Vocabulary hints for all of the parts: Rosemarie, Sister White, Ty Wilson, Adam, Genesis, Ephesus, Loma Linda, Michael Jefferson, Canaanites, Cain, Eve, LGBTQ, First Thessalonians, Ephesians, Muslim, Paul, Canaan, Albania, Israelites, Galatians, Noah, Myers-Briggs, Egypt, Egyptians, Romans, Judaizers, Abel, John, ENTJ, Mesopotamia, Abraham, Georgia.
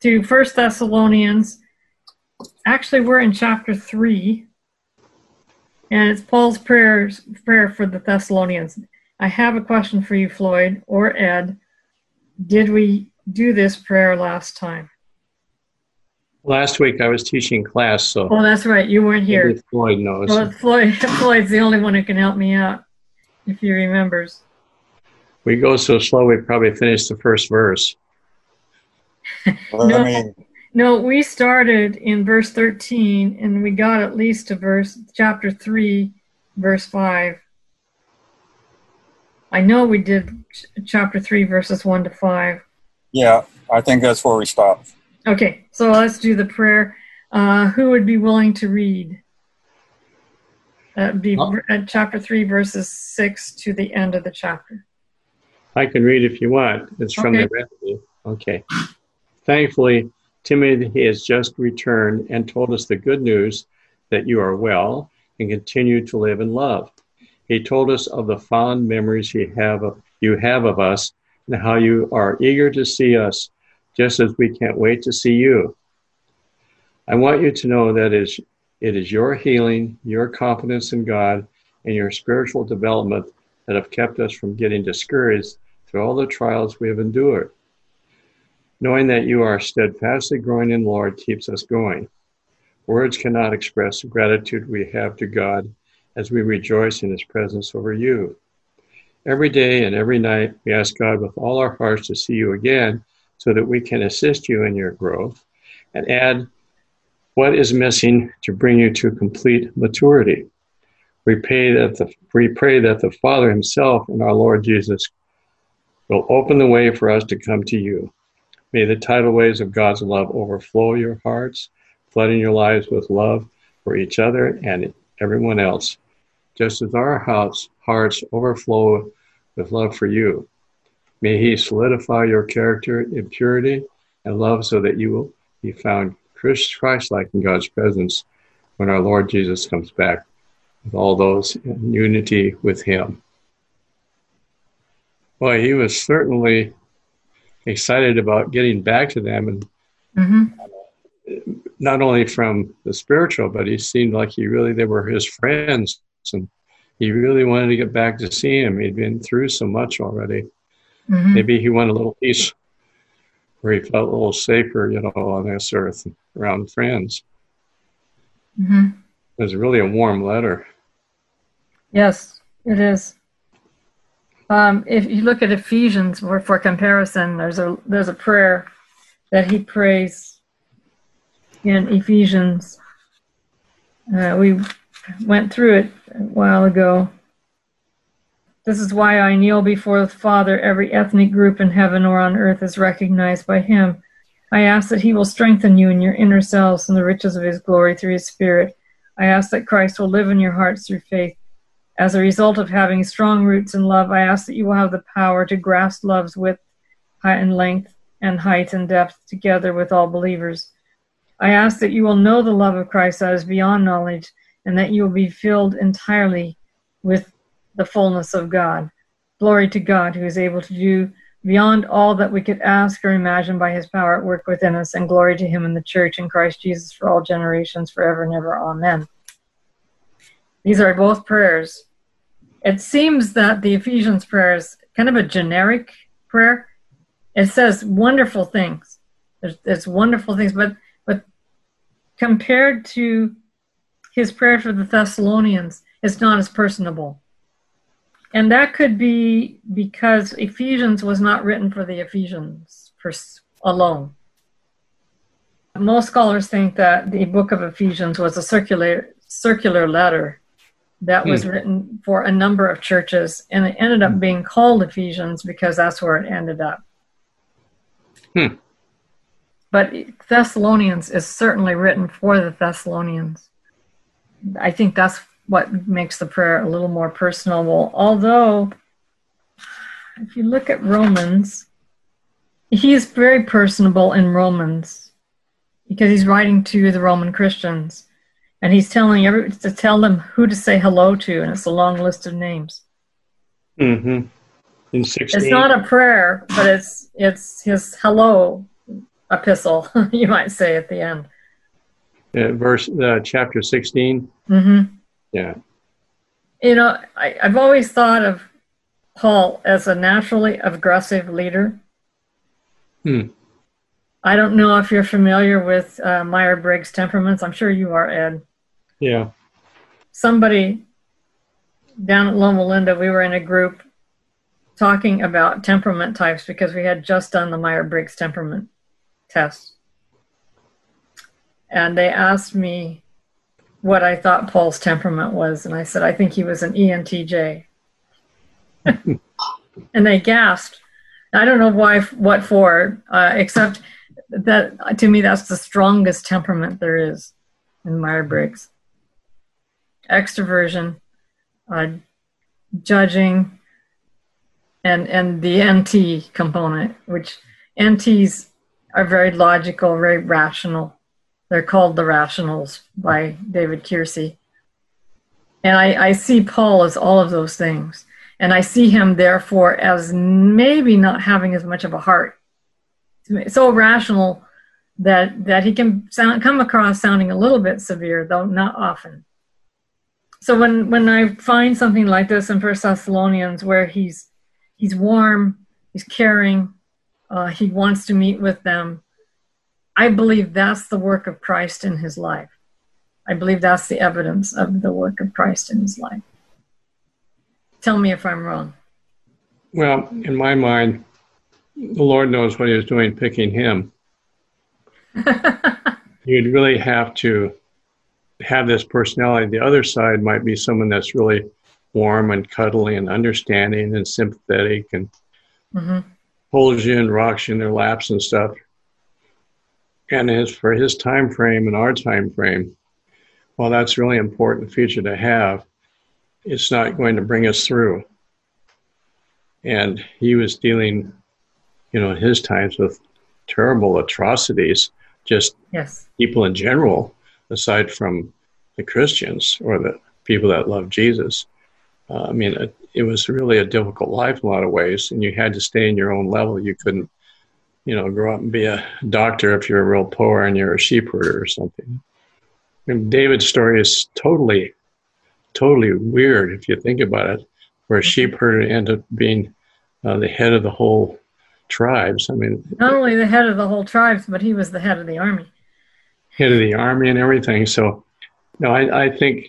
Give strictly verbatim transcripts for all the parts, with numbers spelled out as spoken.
through First Thessalonians. Actually, we're in chapter three, and it's Paul's prayers, prayer for the Thessalonians. I have a question for you, Floyd or Ed. Did we do this prayer last time? Last week I was teaching class, so. Oh, that's right. You weren't here. Floyd knows. Well, Floyd, Floyd's the only one who can help me out, if he remembers. We go so slow, we probably finished the first verse. Well, no, I mean, no, we started in verse thirteen, and we got at least to verse chapter three, verse five. I know we did ch chapter three, verses one to five. Yeah, I think that's where we stopped. Okay, so let's do the prayer. Uh, who would be willing to read? That would be oh. at chapter three, verses six to the end of the chapter. I can read if you want. It's from okay. the Revenue. Okay. Thankfully, Timothy has just returned and told us the good news that you are well and continue to live in love. He told us of the fond memories you have of, you have of us and how you are eager to see us, just as we can't wait to see you. I want you to know that is, it is your healing, your confidence in God, and your spiritual development that have kept us from getting discouraged through all the trials we have endured. Knowing that you are steadfastly growing in the Lord keeps us going. Words cannot express the gratitude we have to God as we rejoice in his presence over you. Every day and every night, we ask God with all our hearts to see you again, so that we can assist you in your growth and add what is missing to bring you to complete maturity. We pray that the, we pray that the Father himself and our Lord Jesus will open the way for us to come to you. May the tidal waves of God's love overflow your hearts, flooding your lives with love for each other and everyone else, just as our house, hearts overflow with love for you. May he solidify your character in purity and love, so that you will be found Christ-like in God's presence when our Lord Jesus comes back, with all those in unity with him. Boy, he was certainly excited about getting back to them, and mm-hmm. not only from the spiritual, but he seemed like he really, they were his friends, and he really wanted to get back to see him. He'd been through so much already. Mm-hmm. Maybe he went a little piece where he felt a little safer, you know, on this earth around friends. Mm-hmm. It was really a warm letter. Yes, it is. Um, if you look at Ephesians, for, for comparison, there's a there's a prayer that he prays in Ephesians. Uh, we went through it a while ago. This is why I kneel before the Father. Every ethnic group in heaven or on earth is recognized by him. I ask that he will strengthen you in your inner selves in the riches of his glory through his Spirit. I ask that Christ will live in your hearts through faith. As a result of having strong roots in love, I ask that you will have the power to grasp love's width and length and height and depth together with all believers. I ask that you will know the love of Christ that is beyond knowledge, and that you will be filled entirely with the fullness of God. Glory to God, who is able to do beyond all that we could ask or imagine by his power at work within us, and glory to him in the church in Christ Jesus for all generations, forever and ever. Amen. These are both prayers. It seems that the Ephesians prayer is kind of a generic prayer. It says wonderful things. There's, it's wonderful things, but, but compared to his prayer for the Thessalonians, it's not as personable. And that could be because Ephesians was not written for the Ephesians alone. Most scholars think that the book of Ephesians was a circular, circular letter that was hmm. written for a number of churches, and it ended up being called Ephesians because that's where it ended up. Hmm. But Thessalonians is certainly written for the Thessalonians. I think that's what makes the prayer a little more personable. Although, if you look at Romans, he's very personable in Romans because he's writing to the Roman Christians, and he's telling every to tell them who to say hello to, and it's a long list of names. Mm-hmm. In sixteen, it's not a prayer, but it's it's his hello epistle, you might say, at the end. Yeah, verse uh, chapter sixteen. Mm-hmm. Yeah. You know, I, I've always thought of Paul as a naturally aggressive leader. Hmm. I don't know if you're familiar with uh, Myers-Briggs temperaments. I'm sure you are, Ed. Yeah. Somebody down at Loma Linda, we were in a group talking about temperament types because we had just done the Myers-Briggs temperament test. And they asked me what I thought Paul's temperament was. And I said, I think he was an E N T J. And they gasped. I don't know why, what for, uh, except that to me, that's the strongest temperament there is in Myers-Briggs. Extroversion, uh, judging, and and the N T component, which N Ts are very logical, very rational. They're called the rationals by David Keirsey. And I, I see Paul as all of those things. And I see him, therefore, as maybe not having as much of a heart. So rational that, that he can sound, come across sounding a little bit severe, though not often. So when, when I find something like this in First Thessalonians, where he's, he's warm, he's caring, uh, he wants to meet with them, I believe that's the work of Christ in his life. I believe that's the evidence of the work of Christ in his life. Tell me if I'm wrong. Well, in my mind, the Lord knows what he was doing picking him. You'd really have to have this personality. The other side might be someone that's really warm and cuddly and understanding and sympathetic and mm-hmm. holds you and rocks you in their laps and stuff. And as for his time frame and our time frame, well, that's really important feature to have. It's not going to bring us through. And he was dealing, you know, in his times with terrible atrocities, just yes. people in general, aside from the Christians or the people that love Jesus. Uh, I mean, it, it was really a difficult life in a lot of ways, and you had to stay in your own level. You couldn't, you know, grow up and be a doctor if you're real poor and you're a sheep herder or something. And David's story is totally totally weird if you think about it, where a sheep herder ended up being uh, the head of the whole tribes. I mean, not only the head of the whole tribes, but he was the head of the army. Head of the army and everything. So, no, I, I think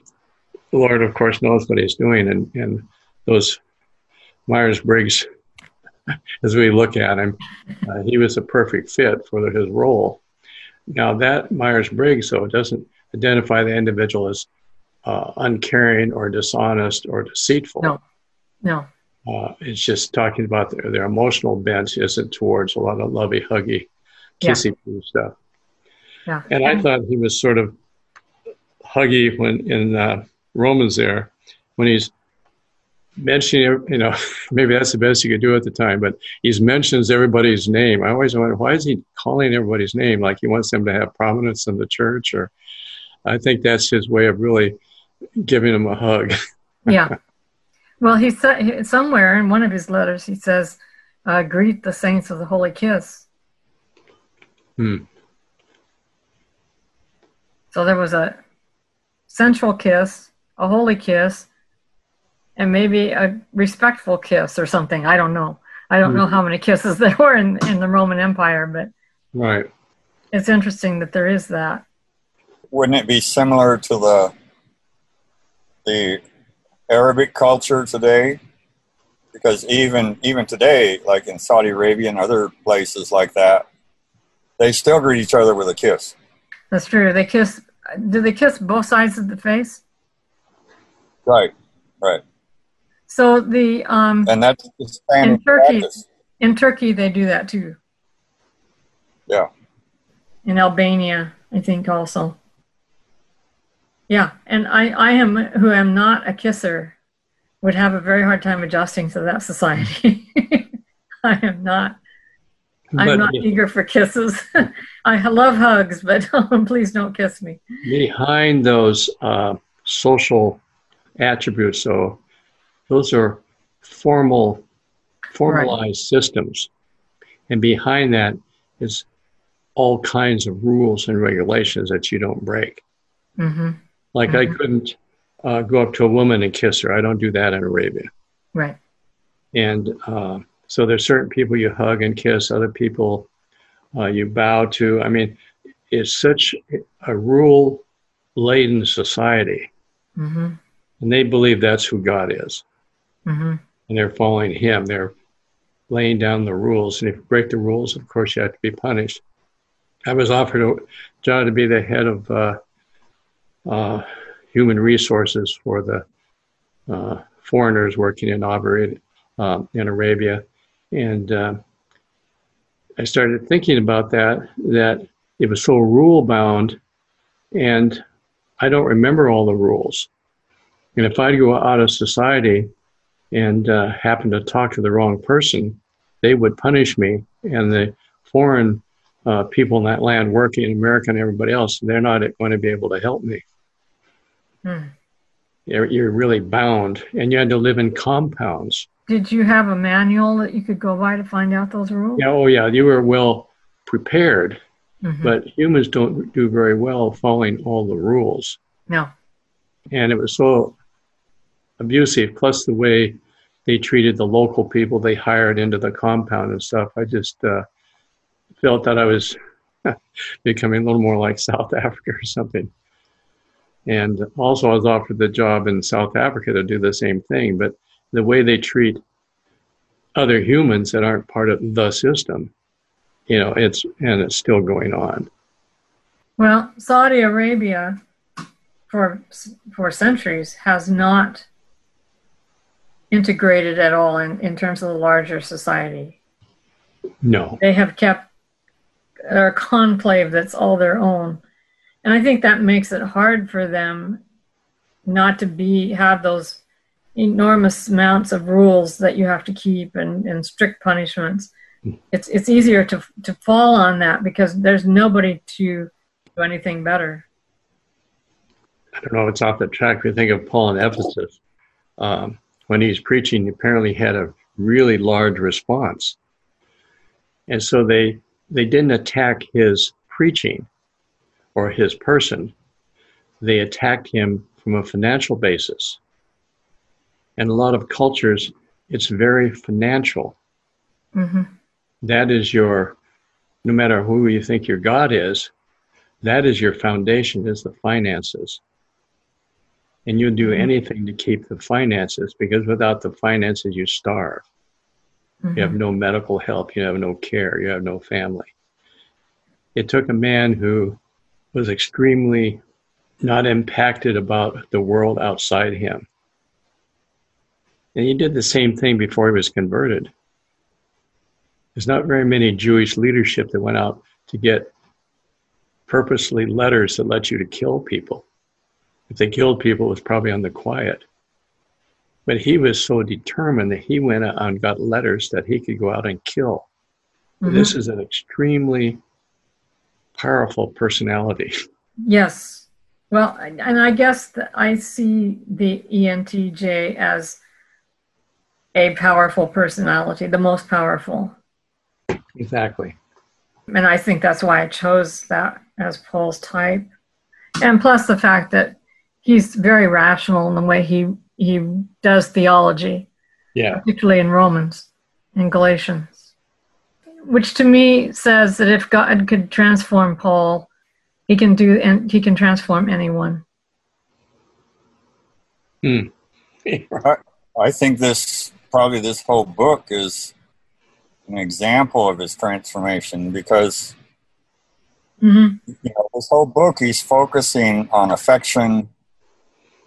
the Lord, of course, knows what he's doing, and, and those Myers-Briggs, as we look at him, uh, he was a perfect fit for his role. Now, that Myers-Briggs, though, doesn't identify the individual as Uh, uncaring or dishonest or deceitful. No, no. Uh, it's just talking about their, their emotional bent isn't towards a lot of lovey-huggy, kissy-poo yeah. stuff. Yeah. And I thought he was sort of huggy when in uh, Romans there, when he's mentioning, you know, maybe that's the best you could do at the time, but he mentions everybody's name. I always wonder, why is he calling everybody's name? Like he wants them to have prominence in the church, or I think that's his way of really giving him a hug. Yeah. Well, he said somewhere in one of his letters, he says, uh, greet the saints with a holy kiss. Hmm. So there was a sensual kiss, a holy kiss, and maybe a respectful kiss or something. I don't know. I don't hmm. know how many kisses there were in, in the Roman Empire, but right. It's interesting that there is that. Wouldn't it be similar to the the Arabic culture today? Because even even today, like in Saudi Arabia and other places like that, they still greet each other with a kiss. That's true. They kiss. Do they kiss both sides of the face? Right, right. So the um, and that's the same in Turkey. Practice. In Turkey, they do that too. Yeah. In Albania, I think also. Yeah, and I, I am who am not a kisser would have a very hard time adjusting to that society. I am not. I'm but, not yeah. eager for kisses. I love hugs, but please don't kiss me. Behind those uh, social attributes, though, those are formal, formalized right. systems, and behind that is all kinds of rules and regulations that you don't break. Mm-hmm. Like mm-hmm. I couldn't uh, go up to a woman and kiss her. I don't do that in Arabia. Right. And uh, so there's certain people you hug and kiss, other people uh, you bow to. I mean, it's such a rule-laden society. Mm-hmm. And they believe that's who God is. Mm-hmm. And they're following him. They're laying down the rules. And if you break the rules, of course, you have to be punished. I was offered a job to be the head of uh, uh, human resources for the uh, foreigners working in, uh, in Arabia. And uh, I started thinking about that, that it was so rule-bound, and I don't remember all the rules. And if I go out of society and uh, happen to talk to the wrong person, they would punish me. And the foreign uh, people in that land working, America and everybody else, they're not going to be able to help me. Hmm. You're, you're really bound. And you had to live in compounds. Did you have a manual that you could go by to find out those rules? Yeah, oh, yeah. You were well prepared. Mm-hmm. But humans don't do very well following all the rules. No. And it was so abusive, plus the way they treated the local people they hired into the compound and stuff. I just uh, felt that I was becoming a little more like South Africa or something. And also I was offered the job in South Africa to do the same thing, but the way they treat other humans that aren't part of the system, you know, it's and it's still going on. Well, Saudi Arabia for for centuries has not integrated at all in, in terms of the larger society. No. They have kept a conclave that's all their own. And I think that makes it hard for them not to be have those enormous amounts of rules that you have to keep and, and strict punishments. It's it's easier to to fall on that because there's nobody to do anything better. I don't know, it's off the track. We think of Paul in Ephesus. Um, when he's preaching, he apparently had a really large response. And so they they didn't attack his preaching or his person. They attacked him from a financial basis. And a lot of cultures, it's very financial. Mm-hmm. That is your, no matter who you think your God is, that is your foundation, is the finances. And you'll do anything to keep the finances, because without the finances, you starve. Mm-hmm. You have no medical help. You have no care. You have no family. It took a man who was extremely not impacted about the world outside him. And he did the same thing before he was converted. There's not very many Jewish leadership that went out to get purposely letters that let you to kill people. If they killed people, it was probably on the quiet. But he was so determined that he went out and got letters that he could go out and kill. Mm-hmm. This is an extremely powerful personality. Yes. Well, and I guess that I see the E N T J as a powerful personality, the most powerful. Exactly. And I think that's why I chose that as Paul's type. And plus the fact that he's very rational in the way he, he does theology, yeah, particularly in Romans and Galatians, which to me says that if God could transform Paul, he can do and he can transform anyone. Hmm. I, I think this probably this whole book is an example of his transformation because mm-hmm. you know, this whole book he's focusing on affection,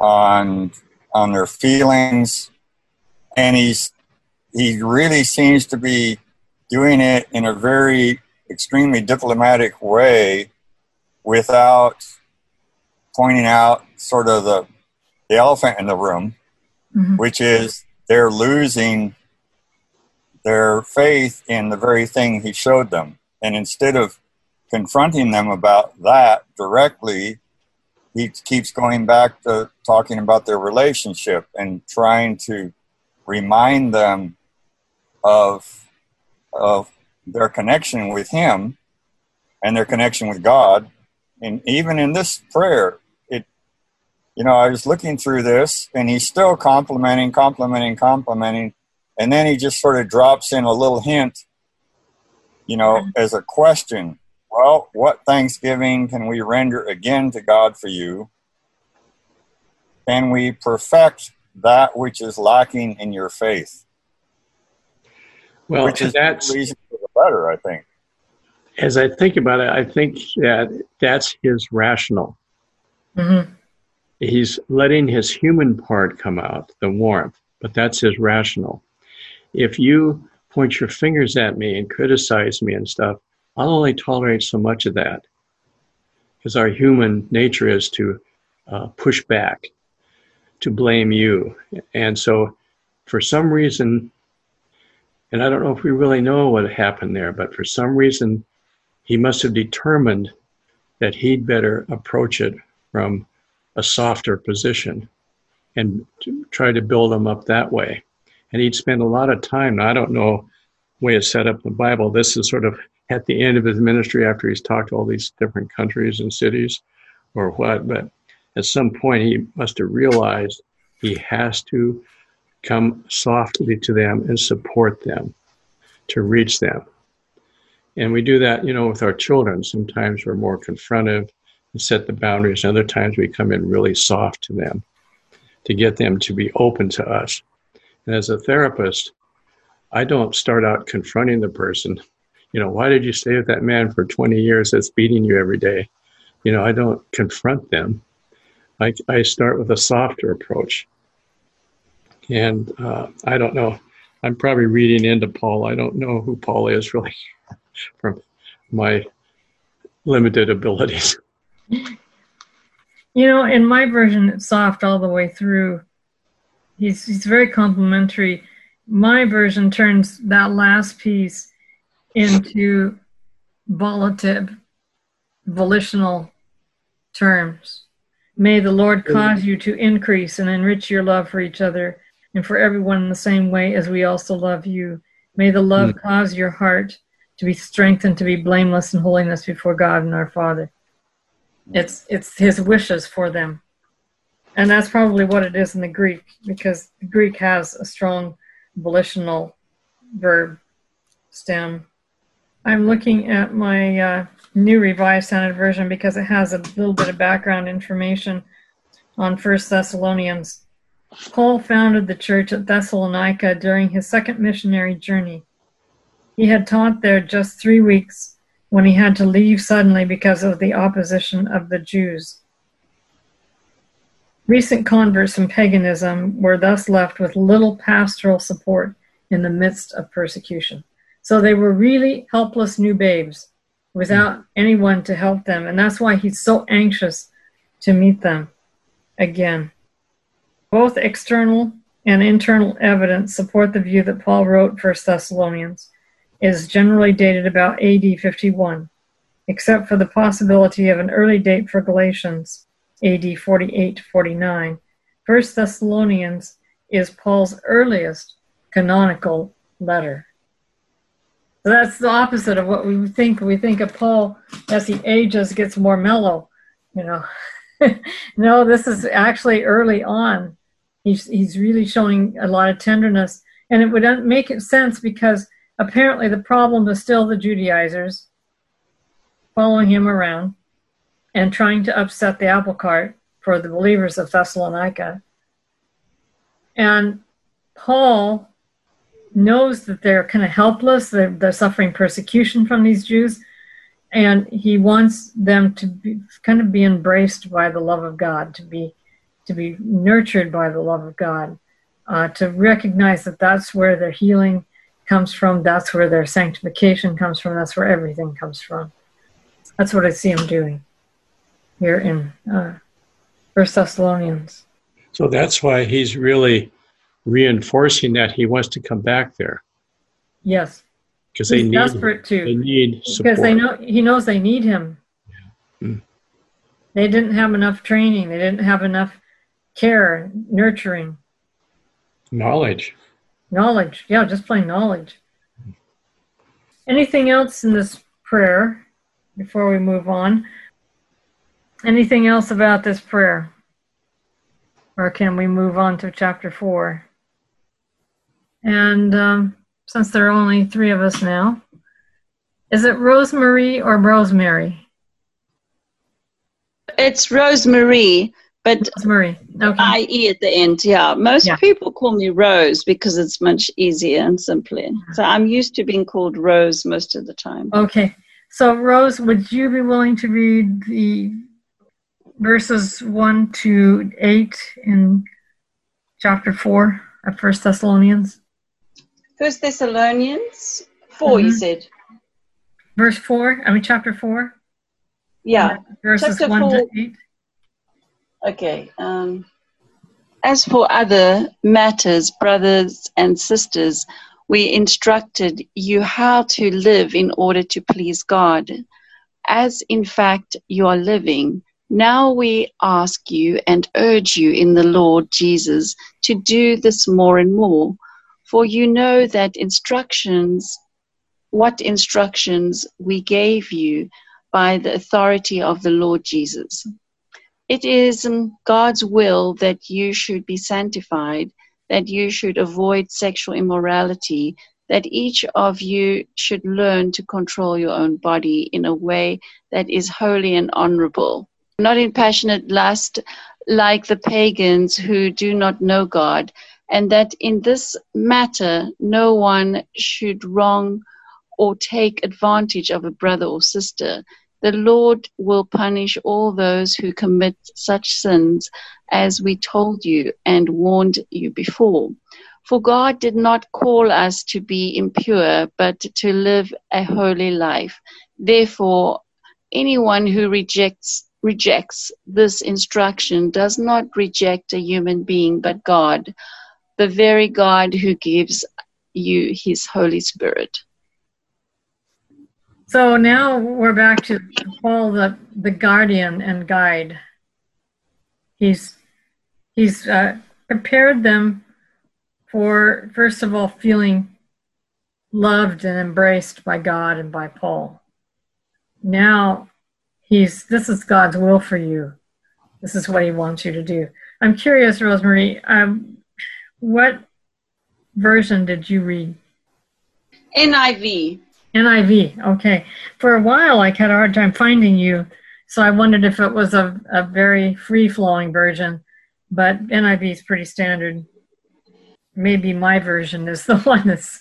on on their feelings, and he's he really seems to be doing it in a very extremely diplomatic way without pointing out sort of the the elephant in the room, mm-hmm. which is they're losing their faith in the very thing he showed them. And instead of confronting them about that directly, he keeps going back to talking about their relationship and trying to remind them of of their connection with him and their connection with God. And even in this prayer, it, you know, I was looking through this, and he's still complimenting, complimenting, complimenting, and then he just sort of drops in a little hint, you know, as a question. Well, what thanksgiving can we render again to God for you? Can we perfect that which is lacking in your faith? Well, which is that's, the reason for the letter, I think. As I think about it, I think that that's his rational. Mm-hmm. He's letting his human part come out, the warmth, but that's his rational. If you point your fingers at me and criticize me and stuff, I'll only tolerate so much of that, because our human nature is to uh, push back, to blame you. And so for some reason, and I don't know if we really know what happened there, but for some reason, he must have determined that he'd better approach it from a softer position and to try to build them up that way. And he'd spend a lot of time. Now, I don't know the way it's set up in the Bible. This is sort of at the end of his ministry after he's talked to all these different countries and cities or what, but at some point he must have realized he has to come softly to them and support them to reach them. And we do that, you know, with our children. Sometimes we're more confrontive and set the boundaries. Other times we come in really soft to them to get them to be open to us. And as a therapist, I don't start out confronting the person. You know, why did you stay with that man for twenty years that's beating you every day? You know, I don't confront them. I, I start with a softer approach. And uh, I don't know. I'm probably reading into Paul. I don't know who Paul is really from my limited abilities. You know, in my version, it's soft all the way through. He's, he's very complimentary. My version turns that last piece into volitive, volitional terms. May the Lord cause you to increase and enrich your love for each other and for everyone in the same way as we also love you. May the love mm. cause your heart to be strengthened, to be blameless in holiness before God and our Father. It's it's his wishes for them. And that's probably what it is in the Greek, because the Greek has a strong volitional verb stem. I'm looking at my uh, New Revised Standard Version because it has a little bit of background information on First Thessalonians. Paul founded the church at Thessalonica during his second missionary journey. He had taught there just three weeks when he had to leave suddenly because of the opposition of the Jews. Recent converts from paganism were thus left with little pastoral support in the midst of persecution. So they were really helpless new babes without anyone to help them. And that's why he's so anxious to meet them again. Both external and internal evidence support the view that Paul wrote First Thessalonians is generally dated about A D fifty-one, except for the possibility of an early date for Galatians, A D forty-eight to forty-nine. First Thessalonians is Paul's earliest canonical letter. So that's the opposite of what we think. We think of Paul as he ages, gets more mellow, you know. No, this is actually early on. He's, he's really showing a lot of tenderness. And it would make sense because apparently the problem is still the Judaizers following him around and trying to upset the apple cart for the believers of Thessalonica. And Paul knows that they're kind of helpless, they're, they're suffering persecution from these Jews, and he wants them to be, kind of be embraced by the love of God, to be to be nurtured by the love of God, uh, to recognize that that's where their healing comes from, that's where their sanctification comes from, that's where everything comes from. That's what I see him doing here in uh, First Thessalonians. So that's why he's really reinforcing that he wants to come back there. Yes, because they need desperate to. They need support. Because they know he knows they need him. Yeah. Mm. They didn't have enough training. They didn't have enough care, nurturing, knowledge. Knowledge, yeah, just plain knowledge. Mm. Anything else in this prayer before we move on. Anything else about this prayer? Or can we move on to chapter four? And um, since there are only three of us now, is it Rosemarie or Rosemary? It's Rosemarie, but Rosemarie. Okay. I E at the end, yeah. Most yeah. people call me Rose because it's much easier and simpler. So I'm used to being called Rose most of the time. Okay. So, Rose, would you be willing to read the verses one to eight in chapter four of First Thessalonians? First Thessalonians four, mm-hmm. you said. Verse four, I mean chapter four. Yeah. Verses chapter one four. To eight. Okay. Um, as for other matters, brothers and sisters, we instructed you how to live in order to please God, as in fact you are living. Now we ask you and urge you in the Lord Jesus to do this more and more, for you know that instructions, what instructions we gave you by the authority of the Lord Jesus. It is God's will that you should be sanctified, that you should avoid sexual immorality, that each of you should learn to control your own body in a way that is holy and honorable, not in passionate lust like the pagans who do not know God, and that in this matter no one should wrong or take advantage of a brother or sister. The Lord will punish all those who commit such sins, as we told you and warned you before. For God did not call us to be impure, but to live a holy life. Therefore, anyone who rejects rejects this instruction does not reject a human being but God, the very God who gives you his Holy Spirit. So now we're back to Paul, the, the guardian and guide. He's he's uh, prepared them for, first of all, feeling loved and embraced by God and by Paul. Now He's, this is God's will for you. This is what he wants you to do. I'm curious, Rosemarie, um, what version did you read? N I V. N I V, okay. For a while, I had a hard time finding you, so I wondered if it was a, a very free-flowing version, but N I V is pretty standard. Maybe my version is the one that's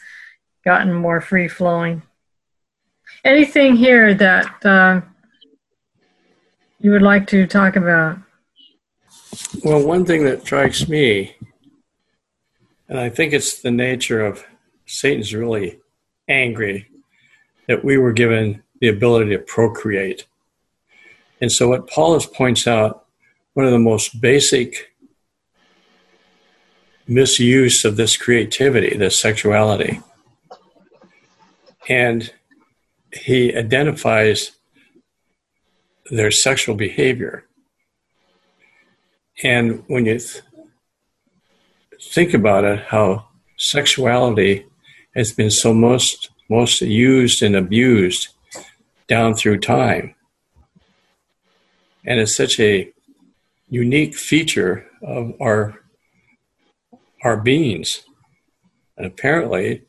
gotten more free-flowing. Anything here that... Uh, you would like to talk about? Well, one thing that strikes me, and I think it's the nature of Satan's really angry that we were given the ability to procreate. And so what Paulus points out, one of the most basic misuse of this creativity, this sexuality. And he identifies their sexual behavior. And when you th- think about it, how sexuality has been so most, most used and abused down through time. And it's such a unique feature of our, our beings. And apparently,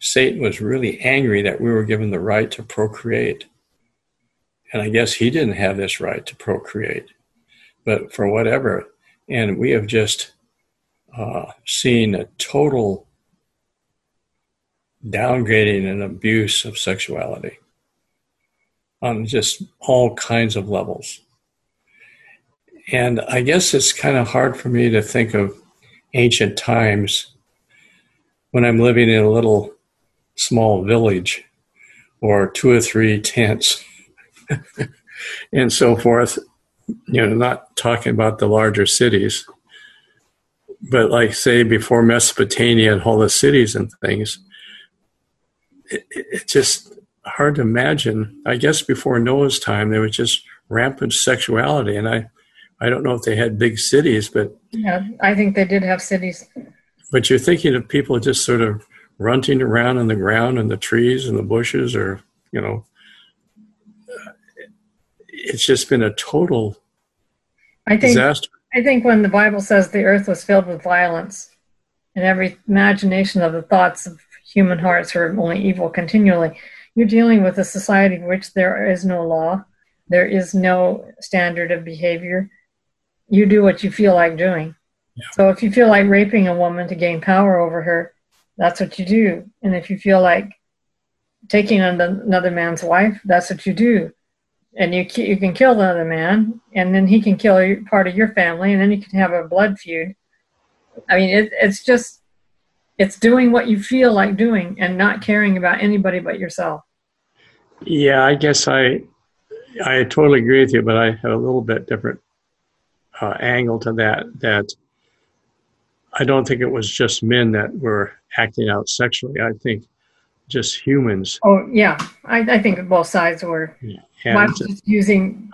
Satan was really angry that we were given the right to procreate. And I guess he didn't have this right to procreate, but for whatever. And we have just uh, seen a total downgrading and abuse of sexuality on just all kinds of levels. And I guess it's kind of hard for me to think of ancient times when I'm living in a little small village or two or three tents and so forth, you know, not talking about the larger cities, but like, say, before Mesopotamia and all the cities and things, it, it's just hard to imagine. I guess before Noah's time, there was just rampant sexuality, and I, I don't know if they had big cities, but... Yeah, I think they did have cities. But you're thinking of people just sort of runting around on the ground and the trees and the bushes or, you know... it's just been a total I think, disaster. I think when the Bible says the earth was filled with violence and every imagination of the thoughts of human hearts were only evil continually, you're dealing with a society in which there is no law. There is no standard of behavior. You do what you feel like doing. Yeah. So if you feel like raping a woman to gain power over her, that's what you do. And if you feel like taking on another man's wife, that's what you do. And you you can kill another man, and then he can kill part of your family, and then you can have a blood feud. I mean, it, it's just, it's doing what you feel like doing and not caring about anybody but yourself. Yeah, I guess I, I totally agree with you, but I have a little bit different uh, angle to that, that I don't think it was just men that were acting out sexually. I think just humans. Oh, yeah. I, I think both sides were. Yeah. And just using.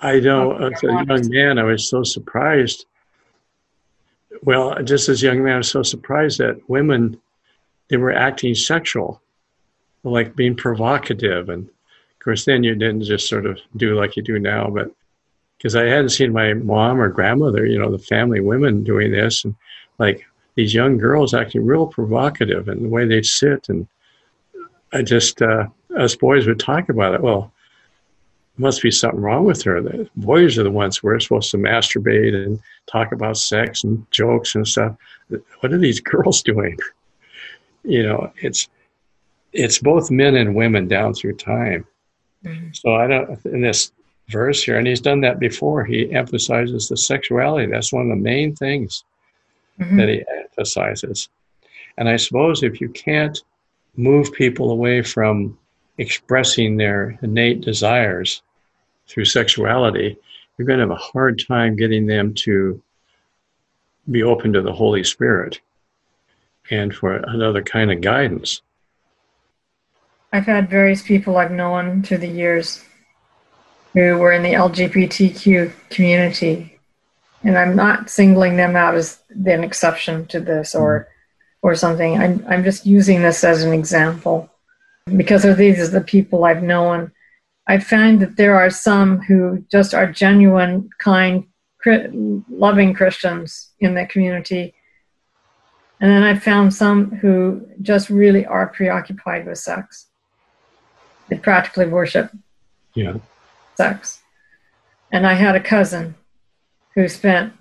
I know, as a young man, I was so surprised. Well, just as a young man, I was so surprised that women, they were acting sexual, like being provocative. And of course, then you didn't just sort of do like you do now, but because I hadn't seen my mom or grandmother, you know, the family women doing this, and like these young girls acting real provocative and the way they'd sit. And I just, uh, us boys would talk about it. Well, must be something wrong with her. The boys are the ones we're supposed to masturbate and talk about sex and jokes and stuff. What are these girls doing? You know, it's it's both men and women down through time. Mm-hmm. So I don't, in this verse here, and he's done that before. He emphasizes the sexuality. That's one of the main things mm-hmm. that he emphasizes. And I suppose if you can't move people away from expressing their innate desires through sexuality, you're going to have a hard time getting them to be open to the Holy Spirit and for another kind of guidance. I've had various people I've known through the years who were in the L G B T Q community, and I'm not singling them out as an exception to this or or something. I'm, I'm just using this as an example. Because of these the people I've known, I find that there are some who just are genuine, kind, loving Christians in the community. And then I found some who just really are preoccupied with sex. They practically worship yeah. sex. And I had a cousin who spent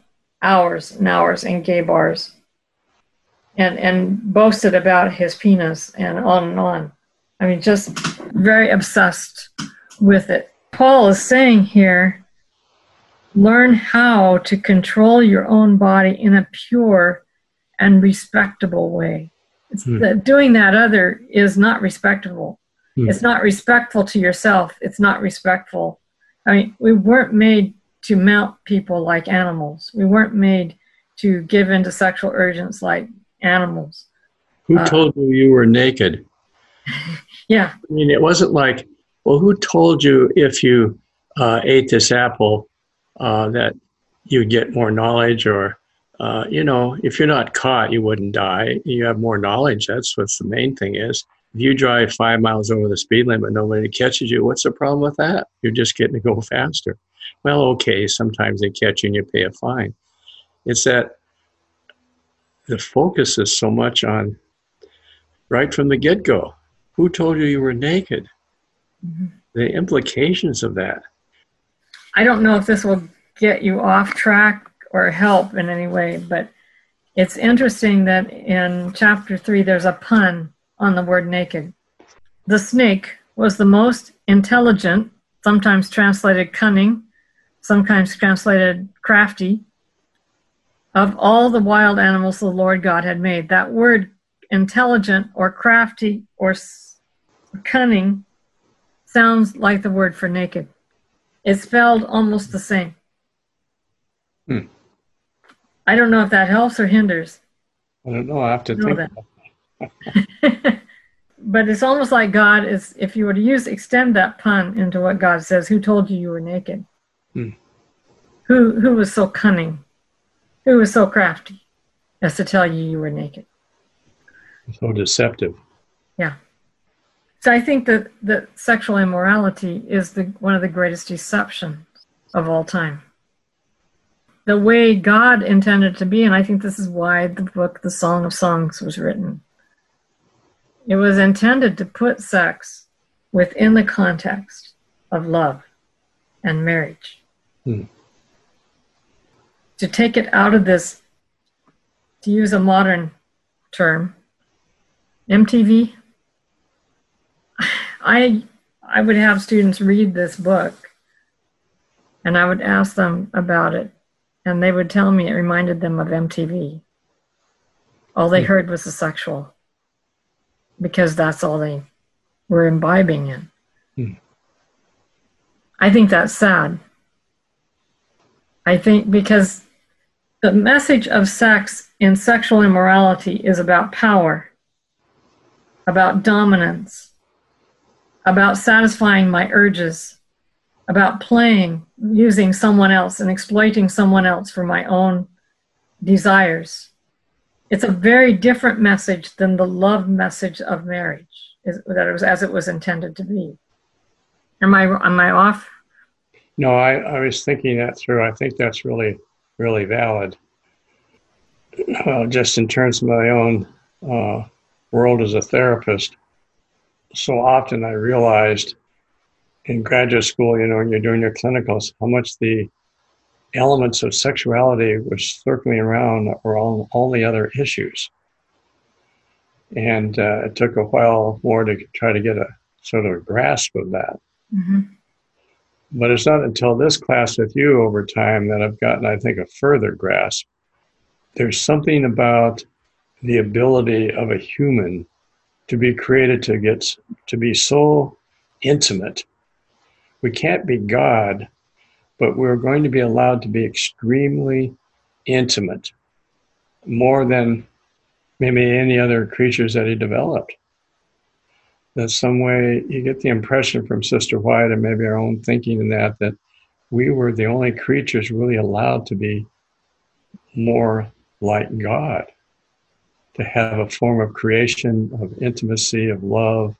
hours and hours in gay bars and, and boasted about his penis and on and on. I mean, just very obsessed with it. Paul is saying here, learn how to control your own body in a pure and respectable way. It's hmm. that doing that other is not respectable. Hmm. It's not respectful to yourself. It's not respectful. I mean, we weren't made to mount people like animals. We weren't made to give into sexual urges like animals. Who uh, told you you were naked? Yeah. I mean, it wasn't like, well, who told you if you uh, ate this apple uh, that you'd get more knowledge or, uh, you know, if you're not caught, you wouldn't die. You have more knowledge. That's what the main thing is. If you drive five miles over the speed limit, nobody catches you. What's the problem with that? You're just getting to go faster. Well, okay, sometimes they catch you and you pay a fine. It's that the focus is so much on right from the get-go. Who told you you were naked? Mm-hmm. The implications of that. I don't know if this will get you off track or help in any way, but it's interesting that in chapter three, there's a pun on the word naked. The snake was the most intelligent, sometimes translated cunning, sometimes translated crafty, of all the wild animals the Lord God had made. That word intelligent or crafty or cunning sounds like the word for naked. It's spelled almost the same. Hmm. I don't know if that helps or hinders. I don't know. I have to think that. But it's almost like God is, if you were to use, extend that pun into what God says, who told you you were naked? Hmm. Who, who was so cunning? Who was so crafty as to tell you you were naked? So deceptive. Yeah. So I think that, that sexual immorality is the one of the greatest deceptions of all time. The way God intended to be, and I think this is why the book, The Song of Songs, was written. It was intended to put sex within the context of love and marriage. Hmm. To take it out of this, to use a modern term, M T V. I I would have students read this book, and I would ask them about it, and they would tell me it reminded them of M T V. All they heard was the sexual, because that's all they were imbibing in. Hmm. I think that's sad. I think because the message of sex in sexual immorality is about power, about dominance, about satisfying my urges, about playing, using someone else and exploiting someone else for my own desires. It's a very different message than the love message of marriage, is, that it was as it was intended to be. Am I am I off? No, I, I was thinking that through. I think that's really, really valid. Uh, just in terms of my own uh, world as a therapist, so often I realized in graduate school, you know, when you're doing your clinicals, how much the elements of sexuality were circling around that were all, all the other issues. And uh, it took a while more to try to get a sort of a grasp of that. Mm-hmm. But it's not until this class with you over time that I've gotten, I think, a further grasp. There's something about the ability of a human to be created to get to be so intimate. We can't be God, but we're going to be allowed to be extremely intimate, more than maybe any other creatures that he developed. That some way, you get the impression from Sister White and maybe our own thinking in that, that we were the only creatures really allowed to be more like God, to have a form of creation, of intimacy, of love.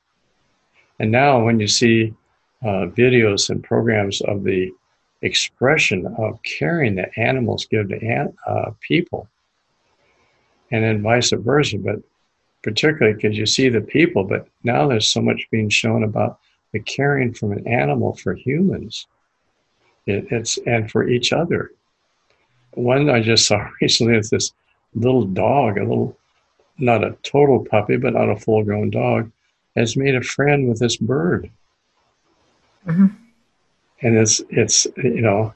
And now when you see uh, videos and programs of the expression of caring that animals give to an, uh, people, and then vice versa, but particularly because you see the people, but now there's so much being shown about the caring from an animal for humans it, it's and for each other. One I just saw recently is this little dog, a little, not a total puppy, but not a full-grown dog, has made a friend with this bird. Mm-hmm. And it's, it's, you know,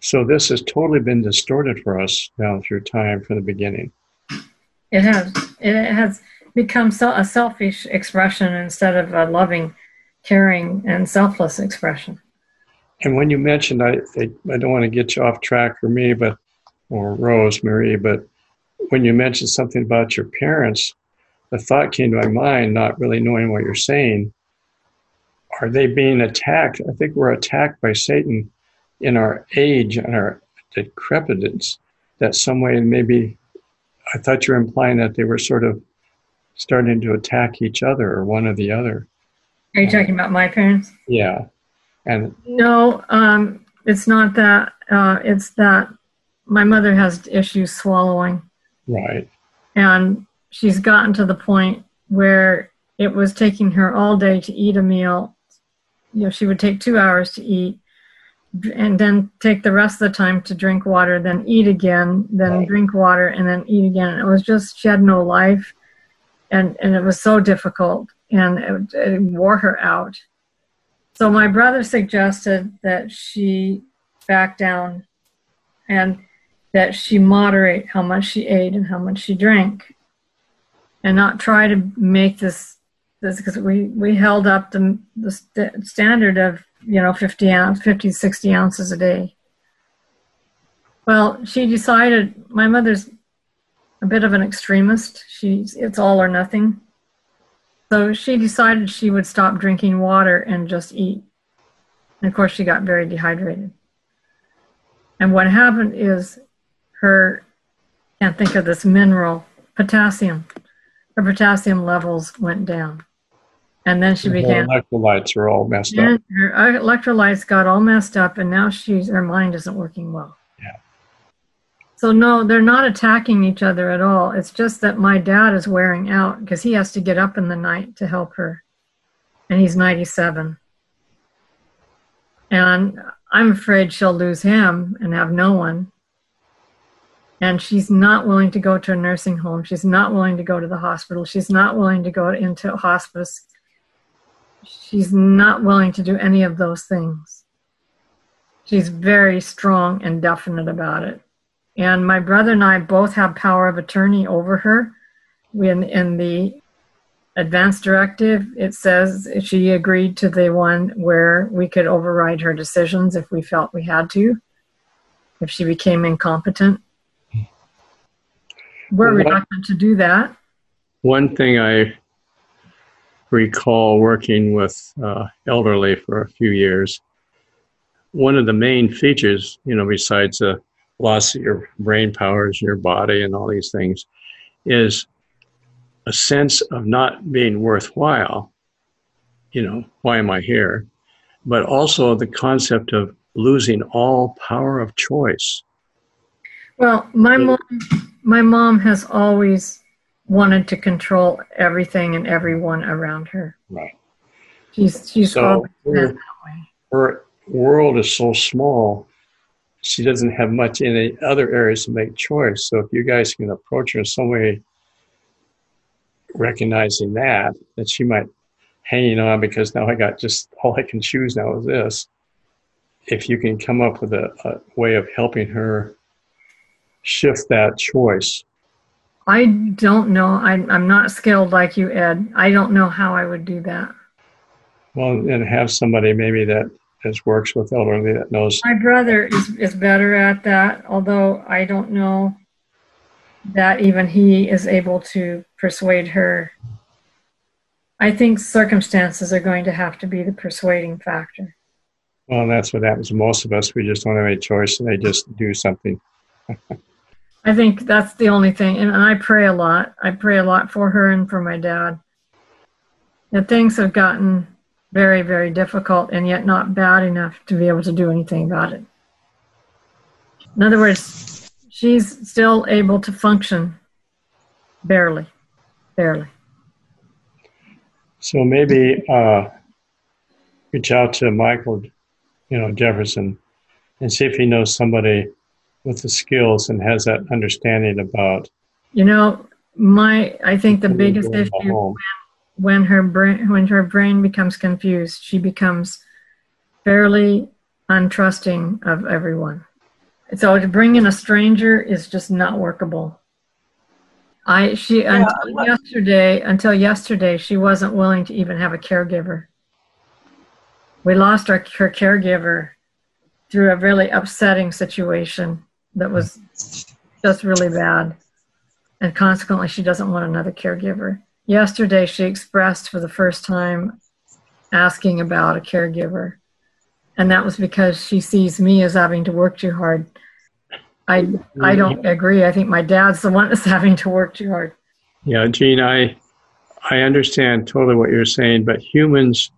so this has totally been distorted for us now through time from the beginning. It has. It has become so, a selfish expression instead of a loving, caring, and selfless expression. And when you mentioned, I, I, I don't want to get you off track for me, but or Rosemarie, but when you mentioned something about your parents, the thought came to my mind, not really knowing what you're saying. Are they being attacked? I think we're attacked by Satan in our age and our decrepitence, that some way maybe. I thought you were implying that they were sort of starting to attack each other or one or the other. Are you talking about my parents? Yeah. And no, um, it's not that. Uh, it's that my mother has issues swallowing. Right. And she's gotten to the point where it was taking her all day to eat a meal. You know, she would take two hours to eat, and then take the rest of the time to drink water, then eat again, then right. drink water, and then eat again. And it was just, she had no life, and, and it was so difficult, and it, it wore her out. So my brother suggested that she back down and that she moderate how much she ate and how much she drank, and not try to make this, this because we, we held up the, the st- standard of, you know, fifty, fifty, sixty ounces a day. Well, she decided, my mother's a bit of an extremist. She's, it's all or nothing. So she decided she would stop drinking water and just eat. And of course, she got very dehydrated. And what happened is her, I can't think of this mineral, potassium. Her potassium levels went down. And then she and began. Her electrolytes are all messed up. Her electrolytes got all messed up, and now she's her mind isn't working well. Yeah. So no, they're not attacking each other at all. It's just that my dad is wearing out because he has to get up in the night to help her, and he's ninety-seven. And I'm afraid she'll lose him and have no one. And she's not willing to go to a nursing home. She's not willing to go to the hospital. She's not willing to go into hospice. She's not willing to do any of those things. She's very strong and definite about it. And my brother and I both have power of attorney over her. In, in the advance directive, it says she agreed to the one where we could override her decisions if we felt we had to, if she became incompetent. We're reluctant to do that. One thing I recall working with uh, elderly for a few years, one of the main features, you know, besides the loss of your brain powers, your body and all these things, is a sense of not being worthwhile. You know, why am I here? But also the concept of losing all power of choice. Well, my mom, my mom has always wanted to control everything and everyone around her. Right. She's she's so always been that way. Her world is so small, she doesn't have much in any other areas to make choice. So if you guys can approach her in some way, recognizing that, that she might hanging on because now I got just all I can choose now is this. If you can come up with a, a way of helping her shift that choice. I don't know. I, I'm not skilled like you, Ed. I don't know how I would do that. Well, and have somebody maybe that has works with elderly that knows. My brother is, is better at that, although I don't know that even he is able to persuade her. I think circumstances are going to have to be the persuading factor. Well, that's what happens to most of us. We just don't have any choice, and they just do something. I think that's the only thing, and I pray a lot. I pray a lot for her and for my dad. And things have gotten very, very difficult, and yet not bad enough to be able to do anything about it. In other words, she's still able to function, barely, barely. So maybe uh, reach out to Michael, you know, Jefferson, and see if he knows somebody with the skills and has that understanding about, you know, my, I think the biggest issue when, when her brain, when her brain becomes confused, she becomes fairly untrusting of everyone. So to bring in a stranger is just not workable. I, she, yeah, until I yesterday, until yesterday, she wasn't willing to even have a caregiver. We lost our, her caregiver through a really upsetting situation that was just really bad. And consequently, she doesn't want another caregiver. Yesterday, she expressed for the first time asking about a caregiver. And that was because she sees me as having to work too hard. I I don't agree. I think my dad's the one that's having to work too hard. Yeah, Jean, I, I understand totally what you're saying, but humans,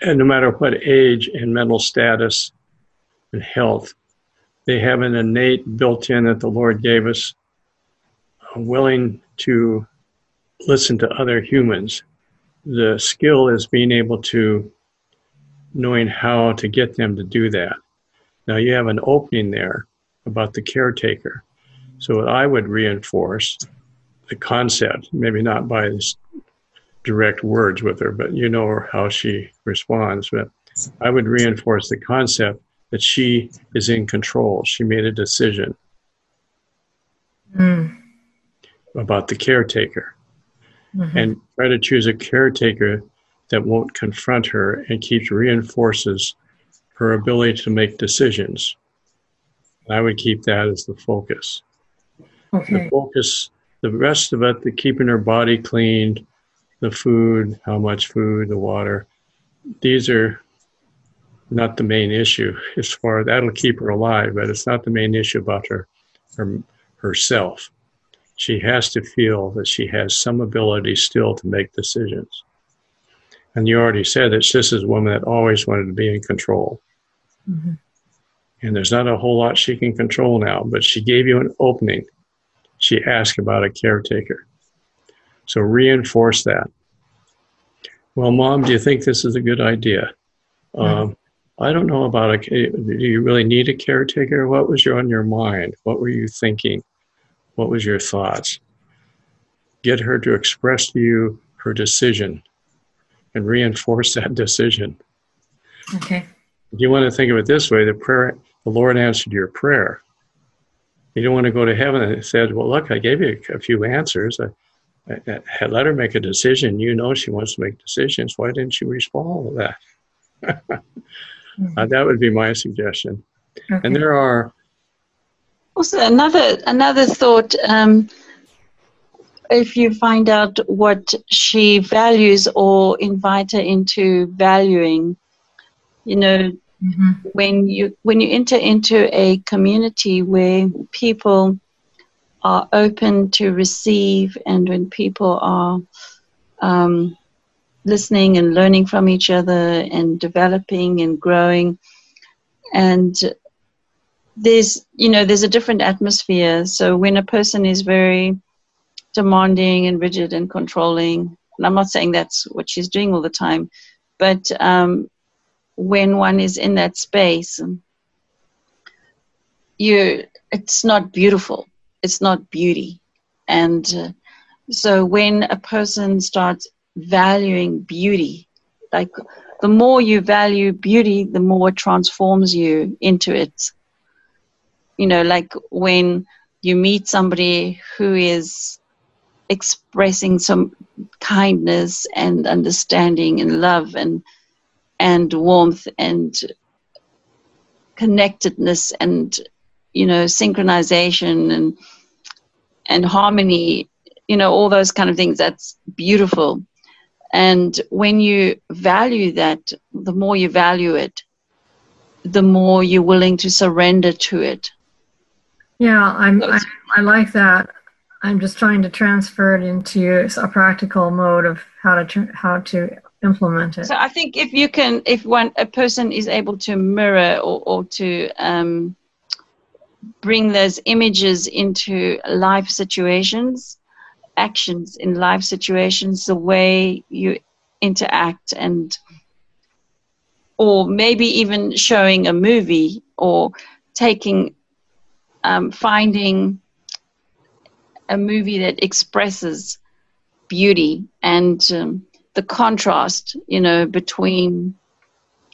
and no matter what age and mental status, and health, they have an innate built-in that the Lord gave us, willing to listen to other humans. The skill is being able to knowing how to get them to do that. Now you have an opening there about the caretaker. So I would reinforce the concept, maybe not by this direct words with her, but you know how she responds. But I would reinforce the concept that she is in control. She made a decision mm. about the caretaker. Mm-hmm. And try to choose a caretaker that won't confront her and keeps reinforces her ability to make decisions. And I would keep that as the focus. Okay. The focus, the rest of it, the keeping her body clean, the food, how much food, the water, these are not the main issue. As far that'll keep her alive, but it's not the main issue about her, her herself. She has to feel that she has some ability still to make decisions. And you already said it's just this woman that always wanted to be in control. Mm-hmm. And there's not a whole lot she can control now, but she gave you an opening. She asked about a caretaker. So reinforce that. Well, Mom, do you think this is a good idea? Yeah. Um, I don't know about it. Do you really need a caretaker? What was your, on your mind? What were you thinking? What was your thoughts? Get her to express to you her decision and reinforce that decision. Okay. If you want to think of it this way, the prayer, the Lord answered your prayer. You don't want to go to heaven and said, well, look, I gave you a few answers. I, I, I let her make a decision. You know she wants to make decisions. Why didn't she respond to that? Mm-hmm. uh, that would be my suggestion. Okay. And there are... Also, another, another thought, um, if you find out what she values or invite her into valuing, you know, mm-hmm. when you when you enter into a community where people are open to receive and when people are um, listening and learning from each other and developing and growing, and there's, you know, there's a different atmosphere. So when a person is very demanding and rigid and controlling, and I'm not saying that's what she's doing all the time, but um, when one is in that space, you it's not beautiful. It's not beauty. And uh, so when a person starts valuing beauty, like the more you value beauty, the more it transforms you into it. You know, like when you meet somebody who is expressing some kindness and understanding and love and and warmth and connectedness and, you know, synchronization and and harmony, you know, all those kind of things, that's beautiful. And when you value that, the more you value it, the more you're willing to surrender to it. Yeah, I'm, I, I like that. I'm just trying to transfer it into a practical mode of how to tr- how to implement it. So I think if you can, if one a person is able to mirror or, or to um, bring those images into life situations, actions in life situations, the way you interact, and or maybe even showing a movie or taking um, finding a movie that expresses beauty and um, the contrast, you know, between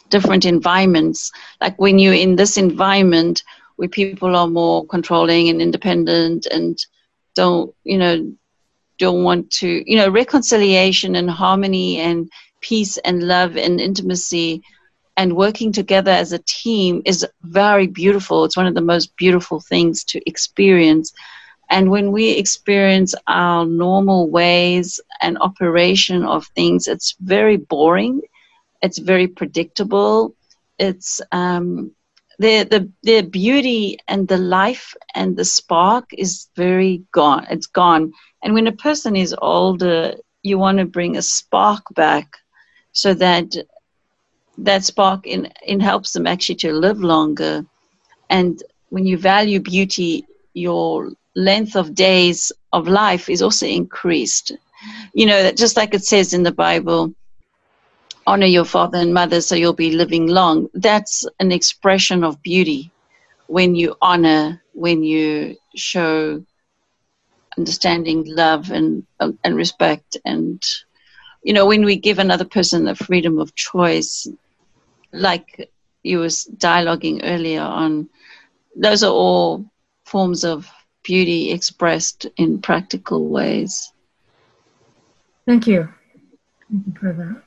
different environments. Like when you're in this environment where people are more controlling and independent and don't, you know, don't want to, you know, reconciliation and harmony and peace and love and intimacy and working together as a team is very beautiful. It's one of the most beautiful things to experience. And when we experience our normal ways and operation of things, it's very boring. It's very predictable. It's um, the the the beauty and the life and the spark is very gone. It's gone. And when a person is older, you want to bring a spark back, so that that spark in in helps them actually to live longer. And when you value beauty, your length of days of life is also increased. You know, that just like it says in the Bible, honor your father and mother so you'll be living long. That's an expression of beauty when you honor, when you show understanding, love, and and respect. And, you know, when we give another person the freedom of choice, like you were dialoguing earlier on, those are all forms of beauty expressed in practical ways. Thank you. Thank you for that.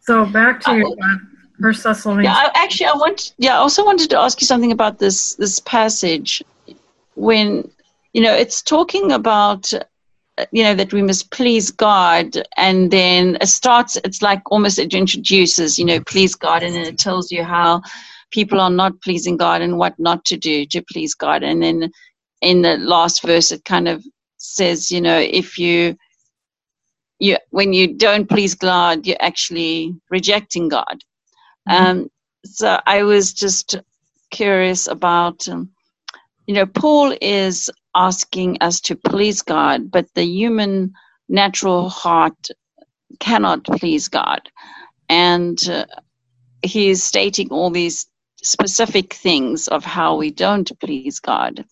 So back to your uh, First Thessalonians. Yeah, I, actually, I want. Yeah, I also wanted to ask you something about this this passage. When, you know, it's talking about, you know, that we must please God, and then it starts. It's like almost it introduces, you know, please God, and then it tells you how people are not pleasing God and what not to do to please God. And then in the last verse, it kind of says, you know, if you you, when you don't please God, you're actually rejecting God. Mm-hmm. Um, so I was just curious about, um, you know, Paul is asking us to please God, but the human natural heart cannot please God. And uh, he is stating all these specific things of how we don't please God,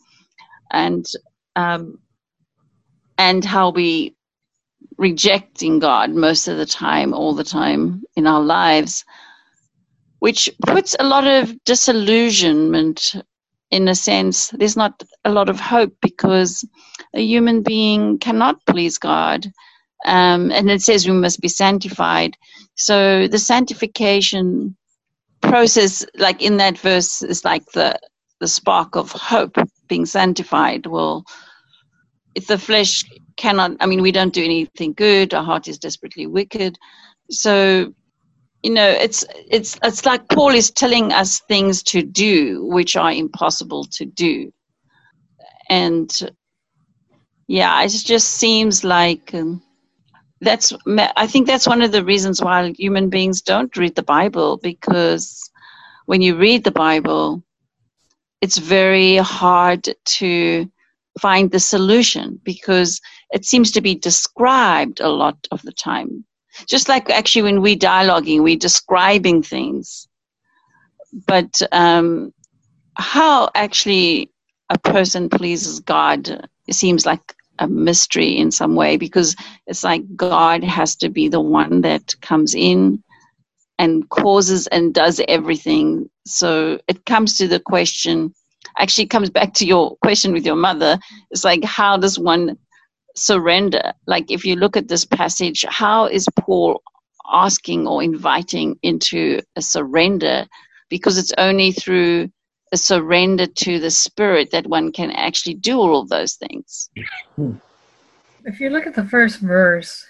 and um, and how we rejecting God most of the time, all the time in our lives, which puts a lot of disillusionment in a sense. There's not a lot of hope because a human being cannot please God. Um, and it says we must be sanctified. So the sanctification process, like in that verse, is like the, the spark of hope, being sanctified. Well, if the flesh cannot, I mean, we don't do anything good. Our heart is desperately wicked. So, you know, it's it's it's like Paul is telling us things to do which are impossible to do. And, yeah, it just seems like... Um, That's. I think that's one of the reasons why human beings don't read the Bible, because when you read the Bible, it's very hard to find the solution because it seems to be described a lot of the time. Just like actually when we're dialoguing, we're describing things. But um, how actually a person pleases God seems like a mystery in some way, because it's like God has to be the one that comes in and causes and does everything. So it comes to the question, actually comes back to your question with your mother. It's like, how does one surrender? Like if you look at this passage, how is Paul asking or inviting into a surrender? Because it's only through a surrender to the Spirit that one can actually do all of those things. If you look at the first verse,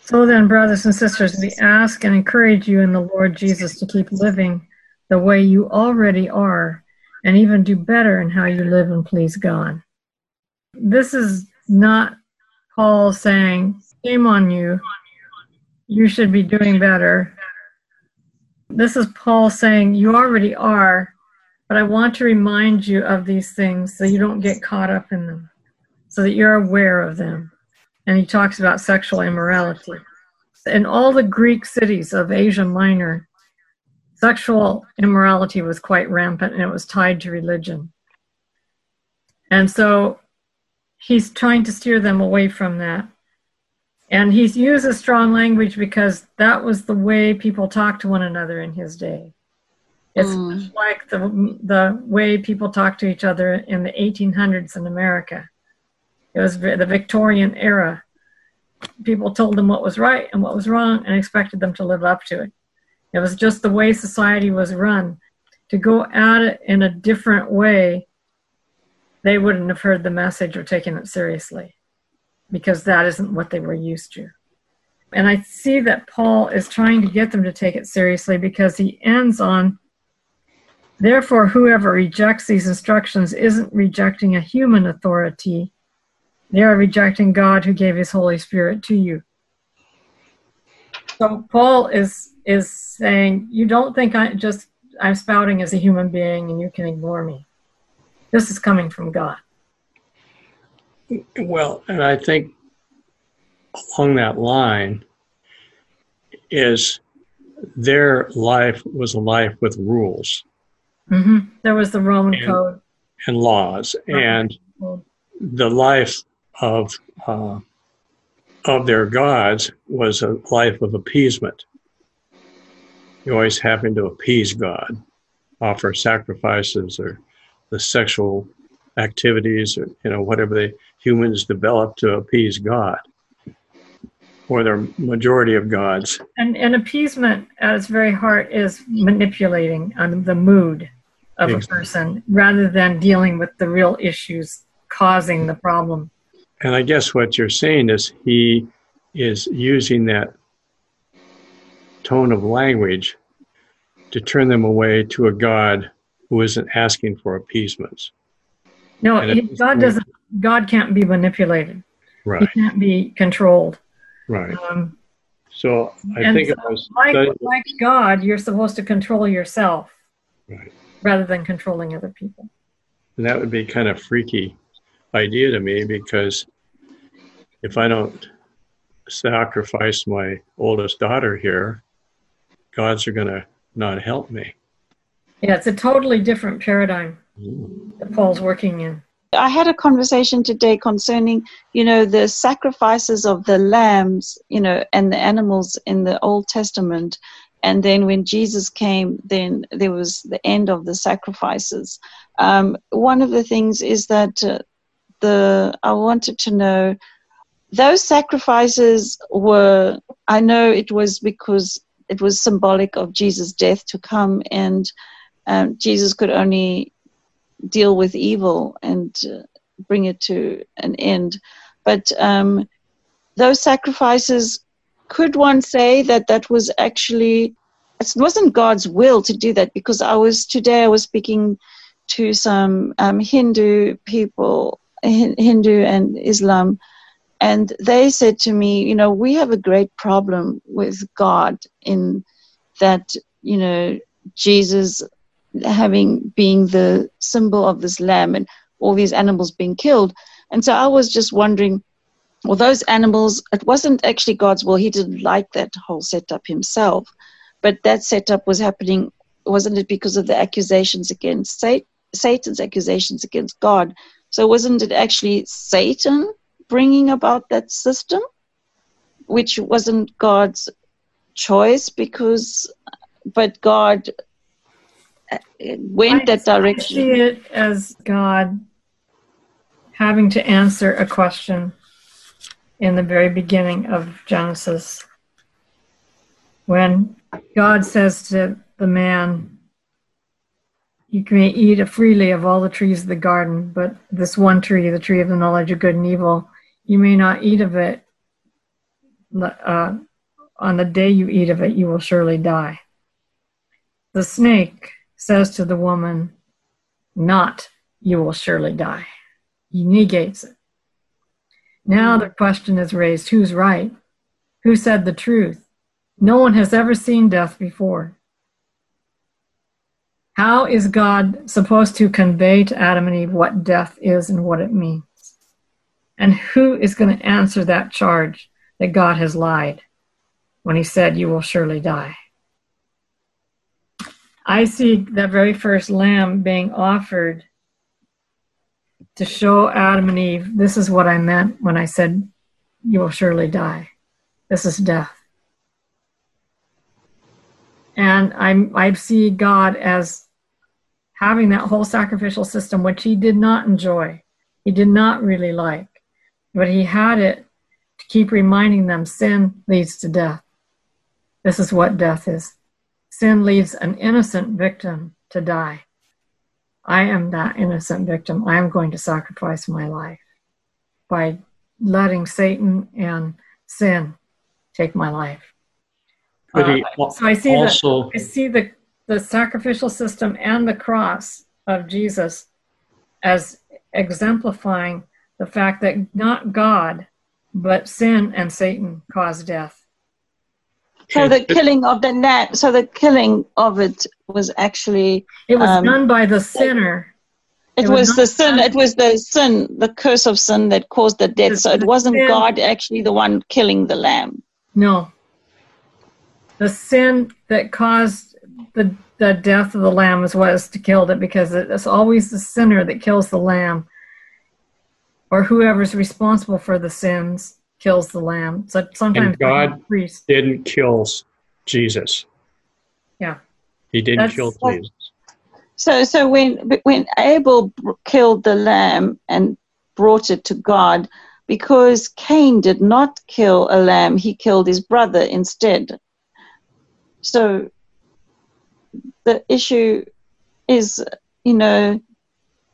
so then, brothers and sisters, we ask and encourage you in the Lord Jesus to keep living the way you already are, and even do better in how you live and please God. This is not Paul saying, shame on you, you should be doing better. This is Paul saying, you already are, but I want to remind you of these things so you don't get caught up in them, so that you're aware of them. And he talks about sexual immorality. In all the Greek cities of Asia Minor, sexual immorality was quite rampant, and it was tied to religion. And so he's trying to steer them away from that. And he uses strong language because that was the way people talked to one another in his day. It's mm. like the the way people talked to each other in the eighteen hundreds in America. It was the Victorian era. People told them what was right and what was wrong and expected them to live up to it. It was just the way society was run. To go at it in a different way, they wouldn't have heard the message or taken it seriously, because that isn't what they were used to. And I see that Paul is trying to get them to take it seriously, because he ends on, therefore, whoever rejects these instructions isn't rejecting a human authority. They are rejecting God who gave his Holy Spirit to you. So Paul is is saying, you don't think I just I'm spouting as a human being and you can ignore me. This is coming from God. Well, and I think along that line is their life was a life with rules. Mm-hmm. There was the Roman and, code. And laws. Roman and code. The life of uh, of their gods was a life of appeasement. You're always having to appease God, offer sacrifices or the sexual activities or, you know, whatever the humans developed to appease God, or the majority of gods. And, and appeasement at its very heart is manipulating um, the mood of exactly. a person rather than dealing with the real issues causing the problem. And I guess what you're saying is he is using that tone of language to turn them away to a God who isn't asking for appeasements. No, he, God doesn't. God can't be manipulated. Right. He can't be controlled. Right. Um, so I think so it was like, like God, you're supposed to control yourself, right, rather than controlling other people. And that would be kind of freaky idea to me, because if I don't sacrifice my oldest daughter here, gods are going to not help me. Yeah, it's a totally different paradigm mm. that Paul's working in. I had a conversation today concerning, you know, the sacrifices of the lambs, you know, and the animals in the Old Testament. And then when Jesus came, then there was the end of the sacrifices. Um, one of the things is that uh, the I wanted to know, those sacrifices were, I know it was because it was symbolic of Jesus' death to come, and um, Jesus could only deal with evil and uh, bring it to an end. But um, those sacrifices, could one say that that was actually, it wasn't God's will to do that? Because I was, today I was speaking to some um, Hindu people, Hindu and Islam, and they said to me, you know, we have a great problem with God in that, you know, Jesus having being the symbol of this lamb and all these animals being killed. And so I was just wondering, well, those animals, it wasn't actually God's will. He didn't like that whole setup himself. But that setup was happening, wasn't it, because of the accusations against Satan, Satan's accusations against God? So wasn't it actually Satan bringing about that system, which wasn't God's choice, because, but God went that direction. I see it as God having to answer a question in the very beginning of Genesis, when God says to the man, you may eat freely of all the trees of the garden, but this one tree, the tree of the knowledge of good and evil, you may not eat of it. Uh, on the day you eat of it, you will surely die. The snake says to the woman, not, you will surely die. He negates it. Now the question is raised, who's right? Who said the truth? No one has ever seen death before. How is God supposed to convey to Adam and Eve what death is and what it means? And who is going to answer that charge that God has lied when he said, you will surely die? I see that very first lamb being offered to show Adam and Eve, this is what I meant when I said, you will surely die. This is death. And I'm, I see God as having that whole sacrificial system, which he did not enjoy. He did not really like. But he had it to keep reminding them, sin leads to death. This is what death is. Sin leaves an innocent victim to die. I am that innocent victim. I am going to sacrifice my life by letting Satan and sin take my life. Uh, so I see, also, the, I see the, the sacrificial system and the cross of Jesus as exemplifying the fact that not God, but sin and Satan cause death. So the killing of the net, so the killing of it was actually it was um, done by the sinner. It, it was, was the sin. It was the sin, the curse of sin that caused the death. The, so it wasn't sin. God actually the one killing the lamb. No. The sin that caused the the death of the lamb is what is to kill it, because it's always the sinner that kills the lamb, or whoever's responsible for the sins kills the lamb. So sometimes and God didn't kill Jesus. Yeah, he didn't That's, kill Jesus. So, so when when Abel killed the lamb and brought it to God, because Cain did not kill a lamb, he killed his brother instead. So the issue is, you know,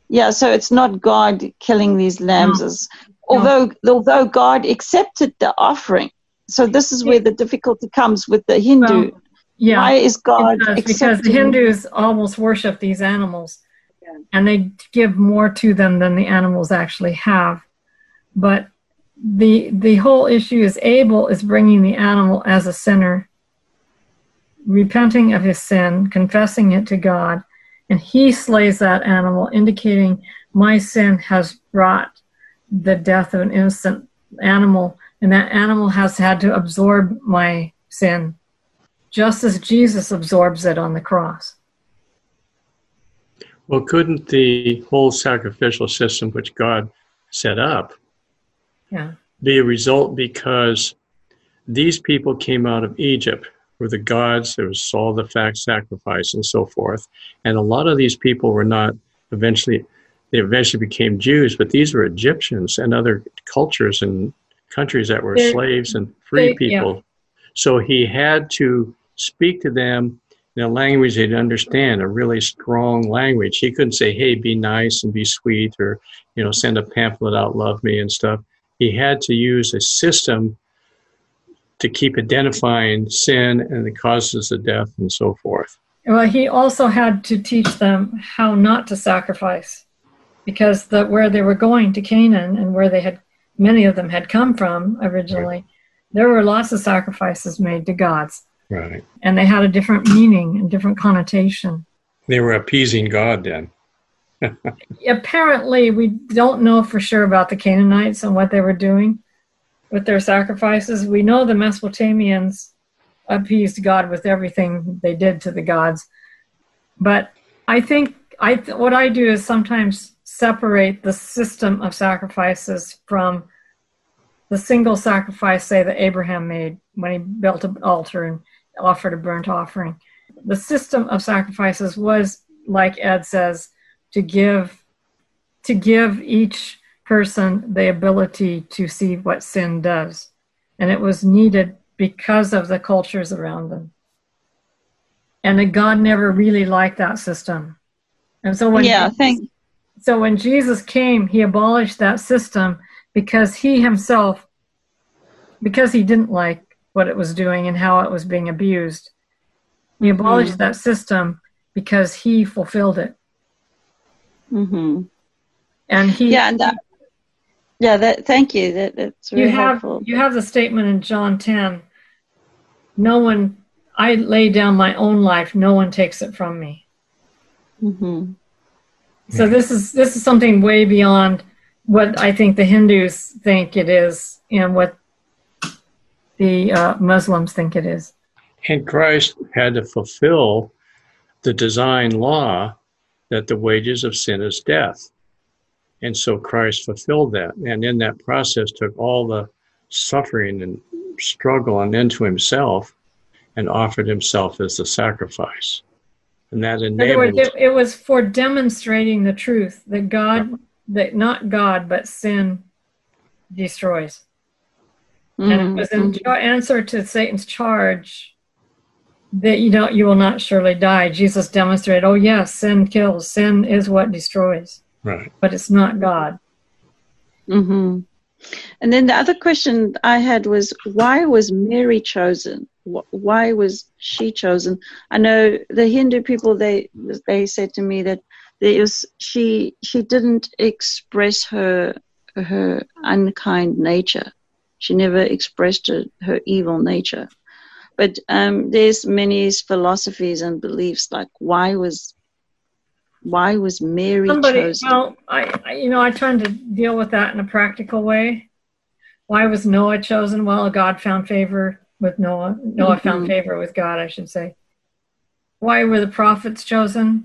yeah, so it's not God killing these lambs. No. As, although no. although God accepted the offering. So this is where the difficulty comes with the Hindu. Well, yeah, why is God accepting? Because the Hindus almost worship these animals. Yeah. And they give more to them than the animals actually have. But the the whole issue is Abel is bringing the animal as a sinner, repenting of his sin, confessing it to God, and he slays that animal, indicating my sin has brought the death of an innocent animal, and that animal has had to absorb my sin, just as Jesus absorbs it on the cross. Well, couldn't the whole sacrificial system which God set up yeah. be a result, because these people came out of Egypt, where the gods, there was all the fact sacrifice and so forth, and a lot of these people were not eventually, they eventually became Jews, but these were Egyptians and other cultures and countries that were they, slaves and free they, people. Yeah. So he had to speak to them in a language they'd understand, a really strong language. He couldn't say, hey, be nice and be sweet, or, you know, send a pamphlet out, love me and stuff. He had to use a system to keep identifying sin and the causes of death and so forth. Well, he also had to teach them how not to sacrifice, because the, where they were going to Canaan, and where they had, many of them had come from originally, right. there were lots of sacrifices made to gods. Right. And they had a different meaning and different connotation. They were appeasing God then. Apparently, we don't know for sure about the Canaanites and what they were doing with their sacrifices. We know the Mesopotamians appeased God with everything they did to the gods. But I think I th- what I do is sometimes separate the system of sacrifices from the single sacrifice, say, that Abraham made when he built an altar and offered a burnt offering. The system of sacrifices was, like Ed says, to give to give each person the ability to see what sin does. And it was needed because of the cultures around them. And God never really liked that system. And so when yeah, Jesus, thank- so when Jesus came, he abolished that system, because he himself, because he didn't like what it was doing and how it was being abused, he abolished mm-hmm. that system because he fulfilled it. Mm-hmm. And he, yeah, and that, yeah. That, thank you. That, that's really you have, helpful. You have the statement in John ten. No one, I lay down my own life. No one takes it from me. Mm-hmm. So this is this is something way beyond what I think the Hindus think it is, and what the uh, Muslims think it is. And Christ had to fulfill the divine law that the wages of sin is death. And so Christ fulfilled that, and in that process took all the suffering and struggle and into himself, and offered himself as a sacrifice. And that enabled... In other words, it, it was for demonstrating the truth that God... Yeah. That not God, but sin destroys. Mm-hmm. And it was in answer to Satan's charge that you don't, you will not surely die. Jesus demonstrated, oh yes, sin kills. Sin is what destroys. Right. But it's not God. Mm-hmm. And then the other question I had was, why was Mary chosen? Why was she chosen? I know the Hindu people, they they said to me that There was, she she didn't express her her unkind nature. She never expressed her, her evil nature. But um, there's many philosophies and beliefs like why was why was Mary Somebody, chosen? Well, I, I you know I tried to deal with that in a practical way. Why was Noah chosen? Well, God found favor with Noah. Noah mm-hmm. found favor with God, I should say. Why were the prophets chosen?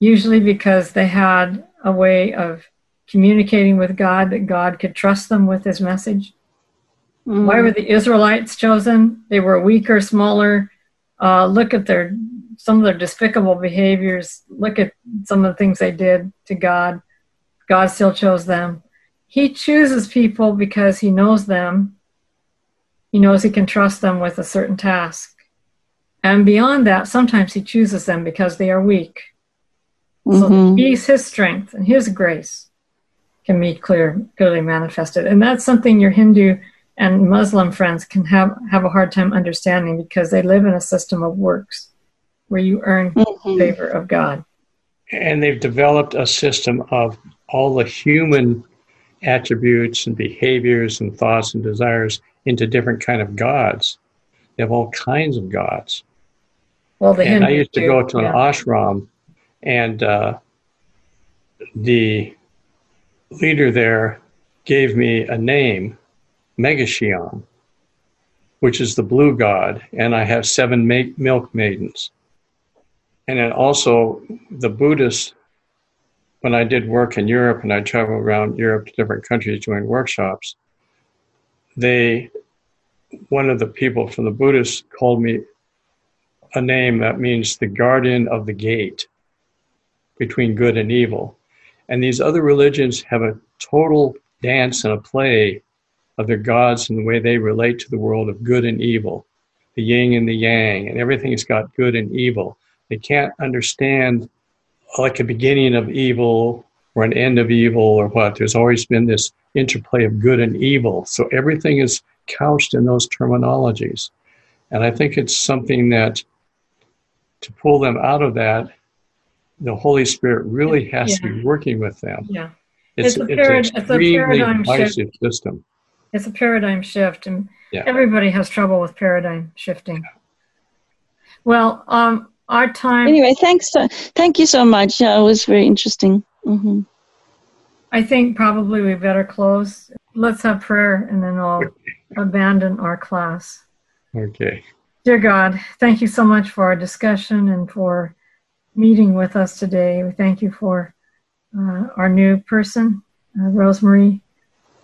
Usually because they had a way of communicating with God, that God could trust them with his message. Mm. Why were the Israelites chosen? They were weaker, smaller. Uh, look at their some of their despicable behaviors. Look at some of the things they did to God. God still chose them. He chooses people because he knows them. He knows he can trust them with a certain task. And beyond that, sometimes he chooses them because they are weak. So mm-hmm. he's, his strength and his grace can be clear, clearly manifested. And that's something your Hindu and Muslim friends can have, have a hard time understanding, because they live in a system of works where you earn mm-hmm. favor of God. And they've developed a system of all the human attributes and behaviors and thoughts and desires into different kind of gods. They have all kinds of gods. Well, the and I used to go to an yeah. ashram, and uh, the leader there gave me a name, Megashion, which is the blue god, and I have seven ma- milk maidens. And then also the Buddhists, when I did work in Europe and I traveled around Europe to different countries doing workshops, they, one of the people from the Buddhists called me a name that means the guardian of the gate between good and evil. And these other religions have a total dance and a play of their gods and the way they relate to the world of good and evil, the yin and the yang, and everything's got good and evil. They can't understand like a beginning of evil or an end of evil or what. There's always been this interplay of good and evil. So everything is couched in those terminologies. And I think it's something that to pull them out of that, the Holy Spirit really has yeah. to be working with them. Yeah, It's, it's, a, parad- it's an extremely divisive system. It's a paradigm shift, and yeah. everybody has trouble with paradigm shifting. Yeah. Well, um, our time. Anyway, thanks. So, thank you so much. Yeah, it was very interesting. Mm-hmm. I think probably we better close. Let's have prayer, and then I'll abandon our class. Okay. Dear God, thank you so much for our discussion and for meeting with us today. We thank you for uh, our new person, uh, Rosemarie.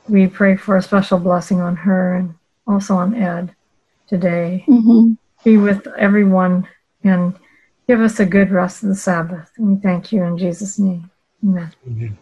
We pray for a special blessing on her and also on Ed today. Mm-hmm. Be with everyone and give us a good rest of the Sabbath. And we thank you in Jesus' name. Amen. Amen.